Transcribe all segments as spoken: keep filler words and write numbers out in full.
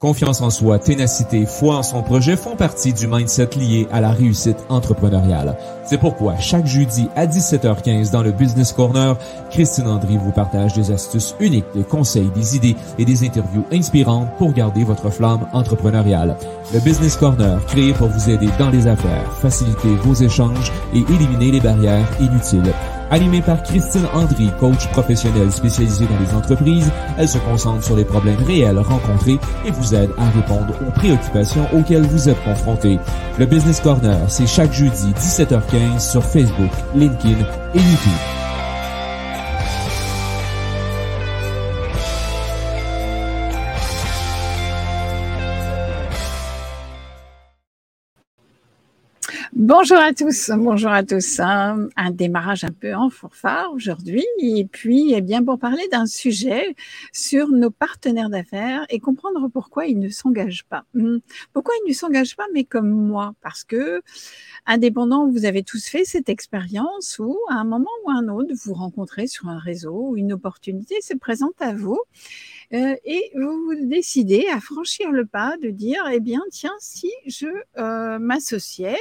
Confiance en soi, ténacité, foi en son projet font partie du mindset lié à la réussite entrepreneuriale. C'est pourquoi, chaque jeudi à dix-sept heures quinze dans le Business Corner, Christine Andry vous partage des astuces uniques, des conseils, des idées et des interviews inspirantes pour garder votre flamme entrepreneuriale. Le Business Corner, créé pour vous aider dans les affaires, faciliter vos échanges et éliminer les barrières inutiles. Animée par Christine Andry, coach professionnelle spécialisée dans les entreprises, elle se concentre sur les problèmes réels rencontrés et vous aide à répondre aux préoccupations auxquelles vous êtes confrontés. Le Business Corner, c'est chaque jeudi dix-sept heures quinze sur Facebook, LinkedIn et YouTube. Bonjour à tous, bonjour à tous. Un, un démarrage un peu en fanfare aujourd'hui et puis eh bien pour parler d'un sujet sur nos partenaires d'affaires et comprendre pourquoi ils ne s'engagent pas. Pourquoi ils ne s'engagent pas, mais comme moi, parce que indépendant, vous avez tous fait cette expérience où à un moment ou à un autre, vous rencontrez sur un réseau une opportunité se présente à vous euh, et vous, vous décidez à franchir le pas de dire eh bien tiens si je euh, m'associais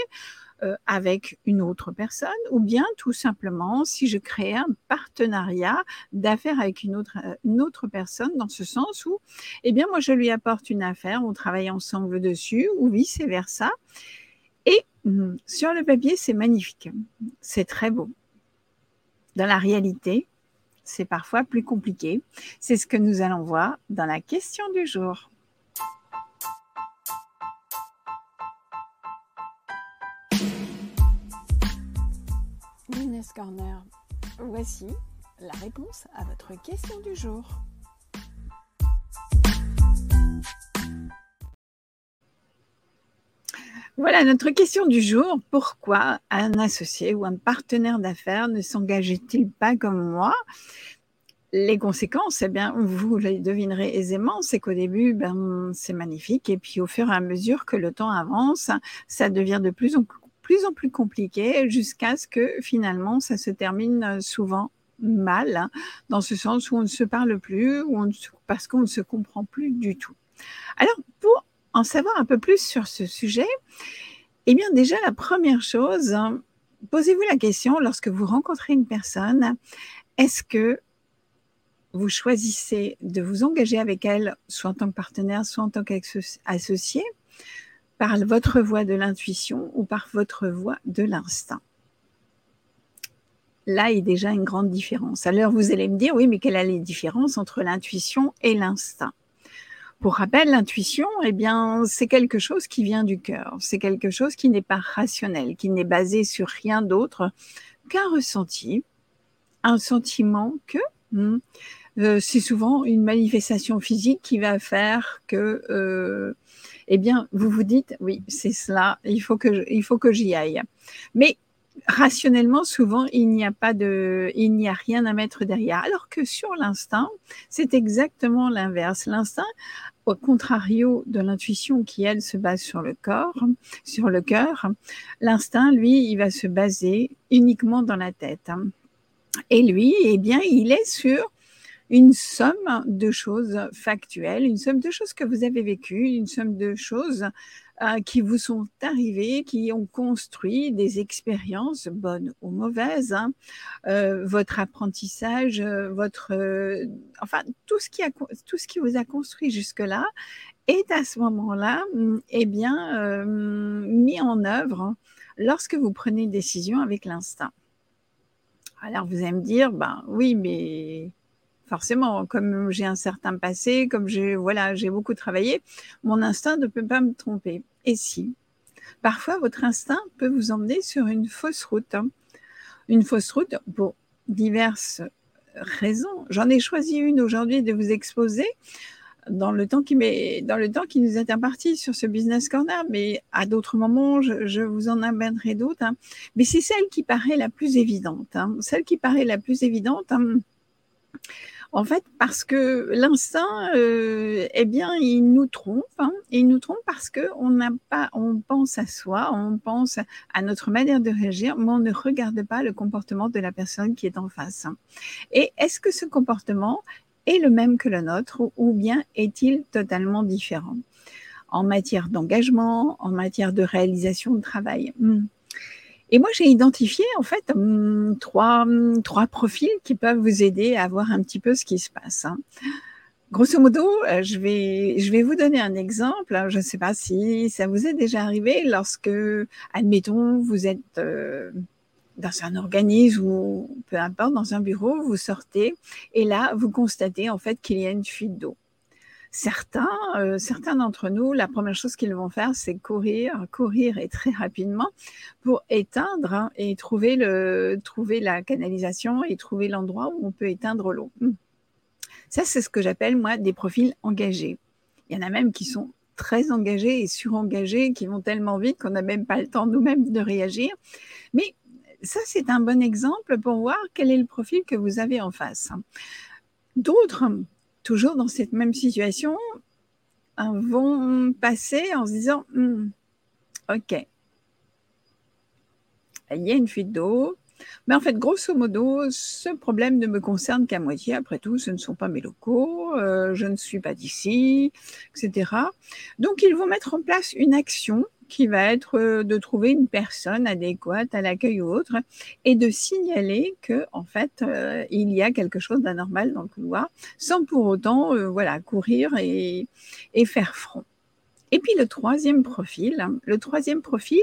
avec une autre personne ou bien tout simplement si je crée un partenariat d'affaires avec une autre, une autre personne dans ce sens où eh bien moi je lui apporte une affaire, on travaille ensemble dessus ou vice versa et sur le papier c'est magnifique, c'est très beau. Dans la réalité c'est parfois plus compliqué, c'est ce que nous allons voir dans la question du jour. Business Corner, voici la réponse à votre question du jour. Voilà notre question du jour. Pourquoi un associé ou un partenaire d'affaires ne s'engage-t-il pas comme moi ? Les conséquences, eh bien, vous les devinerez aisément, c'est qu'au début, ben, c'est magnifique et puis au fur et à mesure que le temps avance, ça devient de plus en plus plus en plus compliqué jusqu'à ce que finalement ça se termine souvent mal, hein, dans ce sens où on ne se parle plus où on, parce qu'on ne se comprend plus du tout. Alors pour en savoir un peu plus sur ce sujet, eh bien déjà la première chose, hein, posez-vous la question lorsque vous rencontrez une personne, est-ce que vous choisissez de vous engager avec elle soit en tant que partenaire, soit en tant qu'associé par votre voie de l'intuition ou par votre voie de l'instinct. Là est déjà une grande différence. Alors vous allez me dire, oui, mais quelle est la différence entre l'intuition et l'instinct ? Pour rappel, l'intuition, eh bien, c'est quelque chose qui vient du cœur, c'est quelque chose qui n'est pas rationnel, qui n'est basé sur rien d'autre qu'un ressenti, un sentiment que... Hmm, euh, c'est souvent une manifestation physique qui va faire que... Euh, eh bien, vous vous dites, oui, c'est cela, il faut que je, il faut que j'y aille. Mais rationnellement, souvent, il n'y a pas de, il n'y a rien à mettre derrière. Alors que sur l'instinct, c'est exactement l'inverse. L'instinct, au contrario de l'intuition qui, elle, se base sur le corps, sur le cœur, l'instinct, lui, il va se baser uniquement dans la tête. Et lui, eh bien, il est sur une somme de choses factuelles, une somme de choses que vous avez vécues, une somme de choses euh, qui vous sont arrivées, qui ont construit des expériences bonnes ou mauvaises, hein, euh, votre apprentissage, votre, euh, enfin tout ce qui a, tout ce qui vous a construit jusque-là est à ce moment-là, eh bien, euh, mis en œuvre lorsque vous prenez une décision avec l'instinct. Alors vous allez me dire, ben oui, mais forcément, comme j'ai un certain passé, comme j'ai, voilà, j'ai beaucoup travaillé, mon instinct ne peut pas me tromper. Et si, parfois, votre instinct peut vous emmener sur une fausse route. Une fausse route pour diverses raisons. J'en ai choisi une aujourd'hui de vous exposer dans le temps qui, m'est, dans le temps qui nous est imparti sur ce Business Corner, mais à d'autres moments, je, je vous en amènerai d'autres. Hein. Mais c'est celle qui paraît la plus évidente. Hein. Celle qui paraît la plus évidente... Hein. En fait, parce que l'instinct, euh, eh bien, il nous trompe. Hein, il nous trompe parce que on n'a pas, on pense à soi, on pense à notre manière de réagir, mais on ne regarde pas le comportement de la personne qui est en face. Et est-ce que ce comportement est le même que le nôtre ou bien est-il totalement différent en matière d'engagement, en matière de réalisation de travail? hmm. Et moi, j'ai identifié en fait hmm, trois, hmm, trois profils qui peuvent vous aider à voir un petit peu ce qui se passe. Hein. Grosso modo, je vais, je vais vous donner un exemple. Je ne sais pas si ça vous est déjà arrivé lorsque, admettons, vous êtes euh, dans un organisme ou peu importe, dans un bureau, vous sortez et là, vous constatez en fait qu'il y a une fuite d'eau. Certains, euh, certains d'entre nous, la première chose qu'ils vont faire, c'est courir, courir et très rapidement pour éteindre hein, et trouver, le, trouver la canalisation et trouver l'endroit où on peut éteindre l'eau. Ça, c'est ce que j'appelle, moi, des profils engagés. Il y en a même qui sont très engagés et surengagés, qui vont tellement vite qu'on n'a même pas le temps nous-mêmes de réagir. Mais ça, c'est un bon exemple pour voir quel est le profil que vous avez en face. D'autres, toujours dans cette même situation, vont passer en se disant hmm, « Ok, il y a une fuite d'eau. » Mais en fait, grosso modo, ce problème ne me concerne qu'à moitié. Après tout, ce ne sont pas mes locaux, euh, je ne suis pas d'ici, et cetera. Donc, ils vont mettre en place une action qui va être de trouver une personne adéquate à l'accueil ou autre et de signaler que, en fait, euh, il y a quelque chose d'anormal dans le couloir, sans pour autant, euh, voilà, courir et, et faire front. Et puis, le troisième profil, le troisième profil,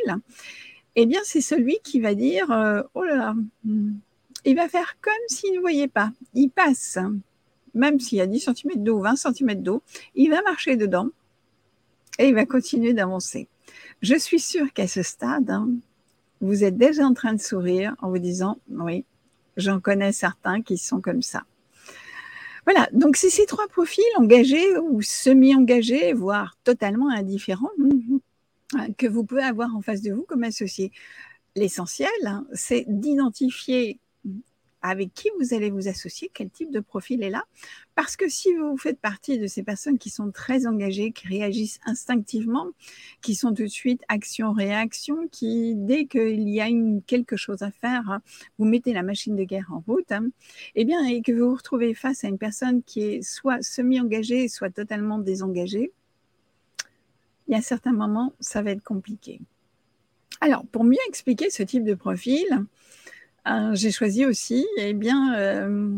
eh bien, c'est celui qui va dire euh, « Oh là là, il va faire comme s'il ne voyait pas. Il passe, même s'il y a dix centimètres d'eau ou vingt centimètres d'eau, il va marcher dedans et il va continuer d'avancer. » Je suis sûre qu'à ce stade, hein, vous êtes déjà en train de sourire en vous disant « Oui, j'en connais certains qui sont comme ça. » Voilà, donc c'est ces trois profils engagés ou semi-engagés, voire totalement indifférents, que vous pouvez avoir en face de vous comme associé. L'essentiel, hein, c'est d'identifier avec qui vous allez vous associer, quel type de profil est là, parce que si vous faites partie de ces personnes qui sont très engagées, qui réagissent instinctivement, qui sont tout de suite action-réaction, qui, dès qu'il y a une, quelque chose à faire, hein, vous mettez la machine de guerre en route, hein, et bien, et que vous vous retrouvez face à une personne qui est soit semi-engagée, soit totalement désengagée, il y a certains moments, ça va être compliqué. Alors, pour mieux expliquer ce type de profil, euh, j'ai choisi aussi eh bien, euh,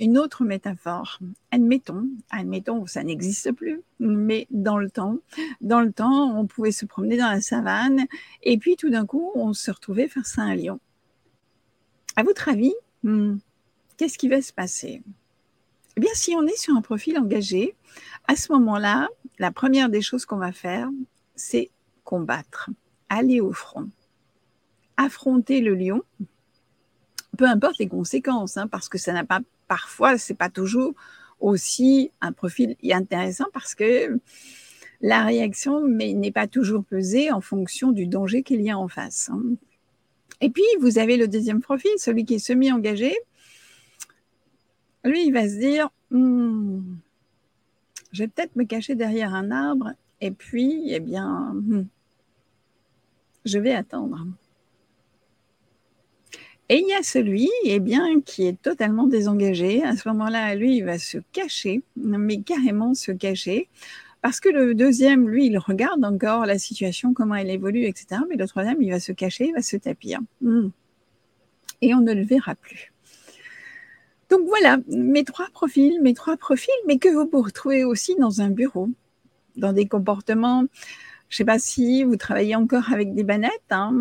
une autre métaphore. Admettons, admettons, ça n'existe plus, mais dans le temps, dans le temps, on pouvait se promener dans la savane et puis tout d'un coup, on se retrouvait face à un lion. À votre avis, hmm, qu'est-ce qui va se passer ? Eh bien, si on est sur un profil engagé, à ce moment-là, la première des choses qu'on va faire, c'est combattre, aller au front, affronter le lion, peu importe les conséquences, hein, parce que ça n'a pas, parfois, c'est pas toujours aussi un profil intéressant parce que la réaction mais, n'est pas toujours pesée en fonction du danger qu'il y a en face. Hein. Et puis, vous avez le deuxième profil, celui qui est semi-engagé. Lui, il va se dire hmm, « Je vais peut-être me cacher derrière un arbre et puis, eh bien, hmm, je vais attendre. » Et il y a celui eh bien, qui est totalement désengagé. À ce moment-là, lui, il va se cacher, mais carrément se cacher. Parce que le deuxième, lui, il regarde encore la situation, comment elle évolue, et cetera. Mais le troisième, il va se cacher, il va se tapir. Hmm. Et on ne le verra plus. Donc voilà, mes trois profils, mes trois profils, mais que vous pouvez retrouver aussi dans un bureau, dans des comportements, je ne sais pas si vous travaillez encore avec des bannettes, hein,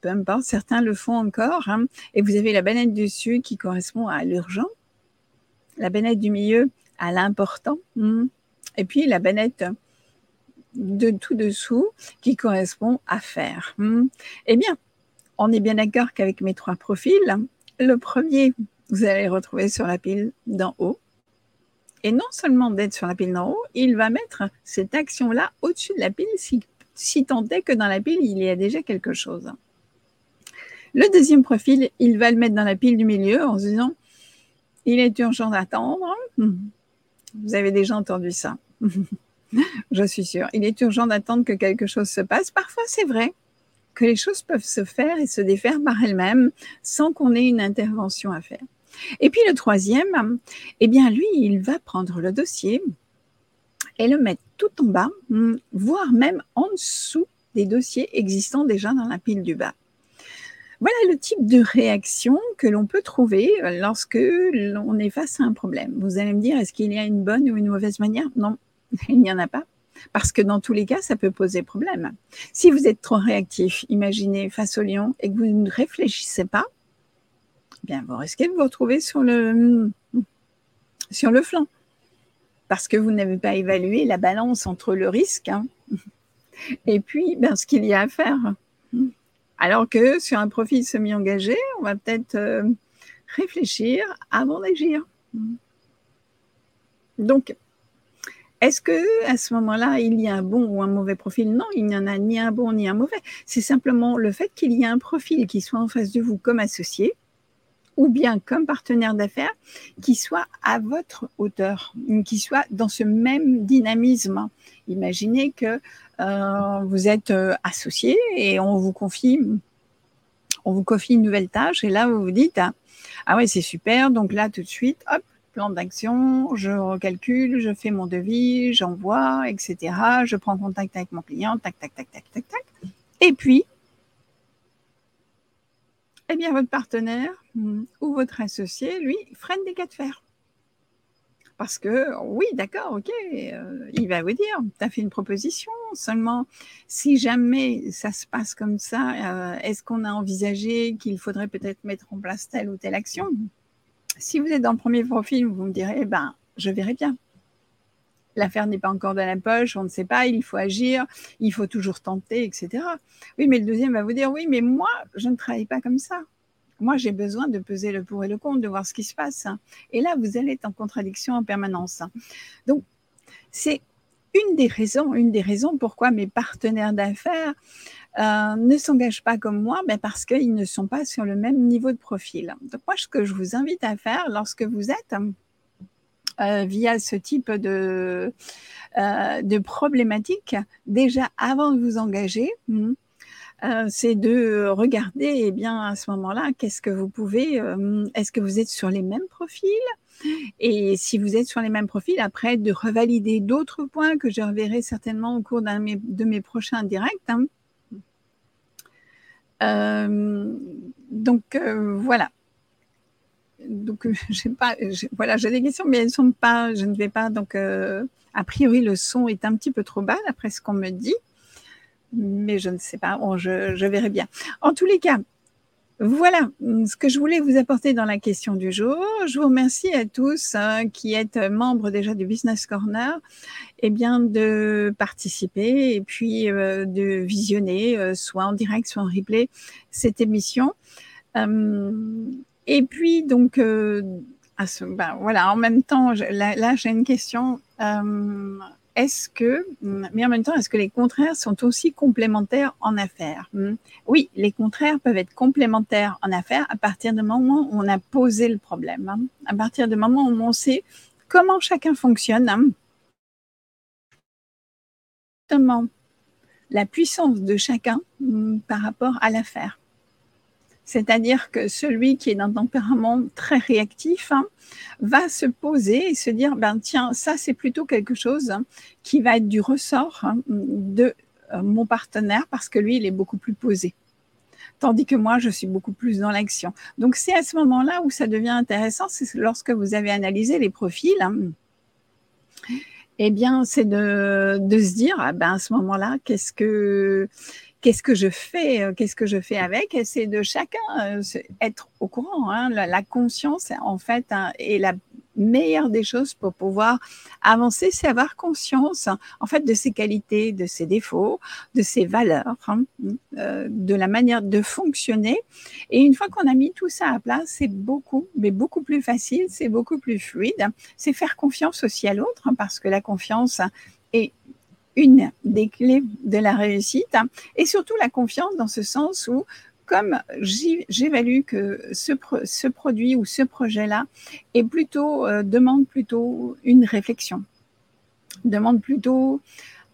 peu importe, certains le font encore, hein, et vous avez la bannette dessus qui correspond à l'urgent, la bannette du milieu à l'important, hein, et puis la bannette de tout dessous qui correspond à faire. Hein. Eh bien, on est bien d'accord qu'avec mes trois profils, le premier, vous allez le retrouver sur la pile d'en haut. Et non seulement d'être sur la pile d'en haut, il va mettre cette action-là au-dessus de la pile, si, si tant est que dans la pile, il y a déjà quelque chose. Le deuxième profil, il va le mettre dans la pile du milieu en se disant « Il est urgent d'attendre. » Vous avez déjà entendu ça, je suis sûre. Il est urgent d'attendre que quelque chose se passe. Parfois, c'est vrai que les choses peuvent se faire et se défaire par elles-mêmes sans qu'on ait une intervention à faire. Et puis le troisième, eh bien lui, il va prendre le dossier et le mettre tout en bas, voire même en dessous des dossiers existants déjà dans la pile du bas. Voilà le type de réaction que l'on peut trouver lorsque l'on est face à un problème. Vous allez me dire, est-ce qu'il y a une bonne ou une mauvaise manière ? Non, il n'y en a pas. Parce que dans tous les cas, ça peut poser problème. Si vous êtes trop réactif, imaginez face au lion et que vous ne réfléchissez pas, eh bien vous risquez de vous retrouver sur le, sur le flanc. Parce que vous n'avez pas évalué la balance entre le risque hein, et puis ben, ce qu'il y a à faire. Alors que sur un profil semi-engagé, on va peut-être euh, réfléchir avant d'agir. Donc, est-ce qu'à ce moment-là, il y a un bon ou un mauvais profil ? Non, il n'y en a ni un bon ni un mauvais. C'est simplement le fait qu'il y ait un profil qui soit en face de vous comme associé ou bien comme partenaire d'affaires, qui soit à votre hauteur, qui soit dans ce même dynamisme. Imaginez que euh, vous êtes associé et on vous confie, on vous confie une nouvelle tâche et là, vous vous dites ah, « Ah ouais, c'est super, donc là, tout de suite, hop, plan d'action, je recalcule, je fais mon devis, j'envoie, et cetera. Je prends contact avec mon client, tac, tac, tac, tac, tac, tac. » Et puis, eh bien, votre partenaire ou votre associé, lui, freine des cas de fer. Parce que, oui, d'accord, ok, euh, il va vous dire, tu as fait une proposition, seulement si jamais ça se passe comme ça, euh, est-ce qu'on a envisagé qu'il faudrait peut-être mettre en place telle ou telle action ? Si vous êtes dans le premier profil, vous me direz, ben, je verrai bien. L'affaire n'est pas encore dans la poche, on ne sait pas, il faut agir, il faut toujours tenter, et cetera. Oui, mais le deuxième va vous dire, oui, mais moi, je ne travaille pas comme ça. Moi, j'ai besoin de peser le pour et le contre, de voir ce qui se passe. Et là, vous allez être en contradiction en permanence. Donc, c'est une des raisons, une des raisons pourquoi mes partenaires d'affaires euh, ne s'engagent pas comme moi, ben parce qu'ils ne sont pas sur le même niveau de profil. Donc, moi, ce que je vous invite à faire lorsque vous êtes... Euh, via ce type de, euh, de problématique, déjà avant de vous engager, euh, c'est de regarder, eh bien, à ce moment-là, qu'est-ce que vous pouvez, euh, est-ce que vous êtes sur les mêmes profils ? Et si vous êtes sur les mêmes profils, après, de revalider d'autres points que je reverrai certainement au cours d'un de mes, de mes prochains directs. Hein. Euh, donc, euh, voilà. Donc, j'ai pas, j'ai, voilà, j'ai des questions, mais elles sont pas, je ne vais pas. Donc, euh, a priori, le son est un petit peu trop bas, d'après ce qu'on me dit. Mais je ne sais pas, bon, je, je verrai bien. En tous les cas, voilà ce que je voulais vous apporter dans la question du jour. Je vous remercie à tous hein, qui êtes membres déjà du Business Corner, eh bien, de participer et puis euh, de visionner, euh, soit en direct, soit en replay, cette émission. Euh, Et puis, donc, euh, à ce, ben, voilà, en même temps, je, là, là, j'ai une question. Euh, est-ce que, mais en même temps, est-ce que les contraires sont aussi complémentaires en affaires ? Oui, les contraires peuvent être complémentaires en affaires à partir du moment où on a posé le problème, hein, à partir du moment où on sait comment chacun fonctionne. Hein, justement, la puissance de chacun hum, par rapport à l'affaire. C'est-à-dire que celui qui est d'un tempérament très réactif hein, va se poser et se dire ben, « Tiens, ça, c'est plutôt quelque chose hein, qui va être du ressort hein, de euh, mon partenaire parce que lui, il est beaucoup plus posé. Tandis que moi, je suis beaucoup plus dans l'action. » Donc, c'est à ce moment-là où ça devient intéressant, c'est lorsque vous avez analysé les profils. Hein, eh bien, c'est de, de se dire ah, « ben, à ce moment-là, qu'est-ce que… » Qu'est-ce que je fais ? Qu'est-ce que je fais avec ? C'est de chacun être au courant. Hein. La, la conscience, en fait, hein, est la meilleure des choses pour pouvoir avancer, c'est avoir conscience, hein, en fait, de ses qualités, de ses défauts, de ses valeurs, hein, euh, de la manière de fonctionner. Et une fois qu'on a mis tout ça à plat, c'est beaucoup, mais beaucoup plus facile, c'est beaucoup plus fluide. C'est faire confiance aussi à l'autre, hein, parce que la confiance est une des clés de la réussite hein, et surtout la confiance dans ce sens où, comme j'évalue que ce, pro, ce produit ou ce projet-là est plutôt, euh, demande plutôt une réflexion, demande plutôt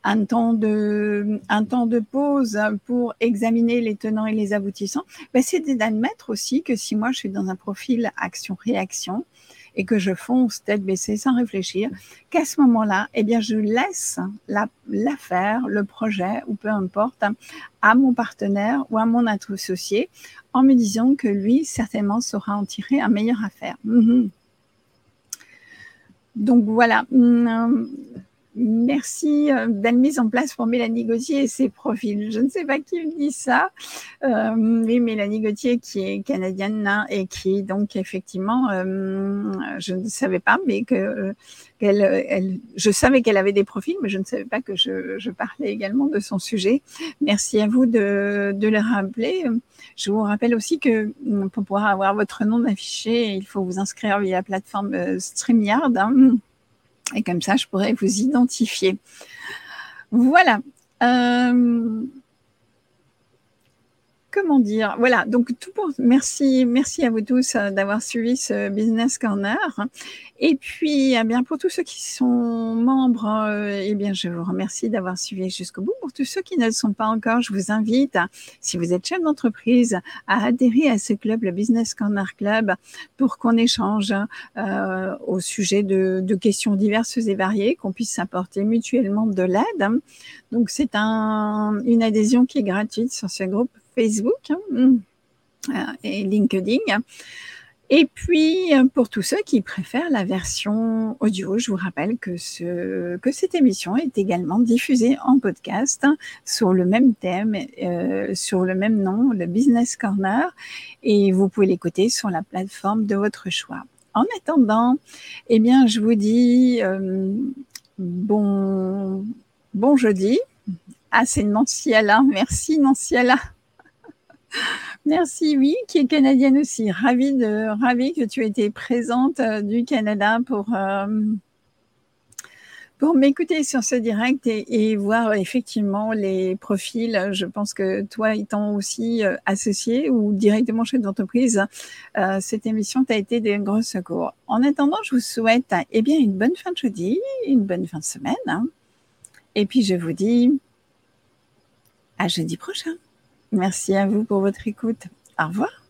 un temps de, un temps de pause pour examiner les tenants et les aboutissants, ben c'est d'admettre aussi que si moi je suis dans un profil action-réaction et que je fonce tête baissée sans réfléchir, qu'à ce moment-là, eh bien je laisse la, l'affaire, le projet ou peu importe, à mon partenaire ou à mon associé en me disant que lui certainement saura en tirer un meilleur affaire. Mm-hmm. Donc voilà, merci de la mise en place pour Mélanie Gauthier et ses profils. Je ne sais pas qui me dit ça, euh, mais Mélanie Gauthier qui est canadienne et qui donc effectivement, euh, je ne savais pas, mais que qu'elle, elle, je savais qu'elle avait des profils, mais je ne savais pas que je, je parlais également de son sujet. Merci à vous de, de le rappeler. Je vous rappelle aussi que pour pouvoir avoir votre nom affiché, il faut vous inscrire via la plateforme StreamYard, hein, et comme ça, je pourrais vous identifier. Voilà. Euh... Comment dire ? Voilà, donc tout pour. Merci, merci à vous tous d'avoir suivi ce Business Corner. Et puis, eh bien, pour tous ceux qui sont membres, eh bien, je vous remercie d'avoir suivi jusqu'au bout. Pour tous ceux qui ne le sont pas encore, je vous invite, si vous êtes chef d'entreprise, à adhérer à ce club, le Business Corner Club, pour qu'on échange euh, au sujet de, de questions diverses et variées, qu'on puisse s'apporter mutuellement de l'aide. Donc, c'est un, une adhésion qui est gratuite sur ce groupe Facebook et LinkedIn. Et puis, pour tous ceux qui préfèrent la version audio, je vous rappelle que, ce, que cette émission est également diffusée en podcast sur le même thème, euh, sur le même nom, le Business Corner, et vous pouvez l'écouter sur la plateforme de votre choix. En attendant, eh bien, je vous dis euh, bon, bon jeudi. Ah, c'est Nanciala. Merci Nanciala. Merci, oui, qui est canadienne aussi. Ravie de, ravie que tu étais présente euh, du Canada pour, euh, pour m'écouter sur ce direct et, et voir effectivement les profils. Je pense que toi étant aussi euh, associé ou directement chef d'entreprise, euh, cette émission t'a été de gros secours. En attendant, je vous souhaite eh bien, une bonne fin de jeudi, une bonne fin de semaine. Hein. Et puis, je vous dis à jeudi prochain. Merci à vous pour votre écoute. Au revoir.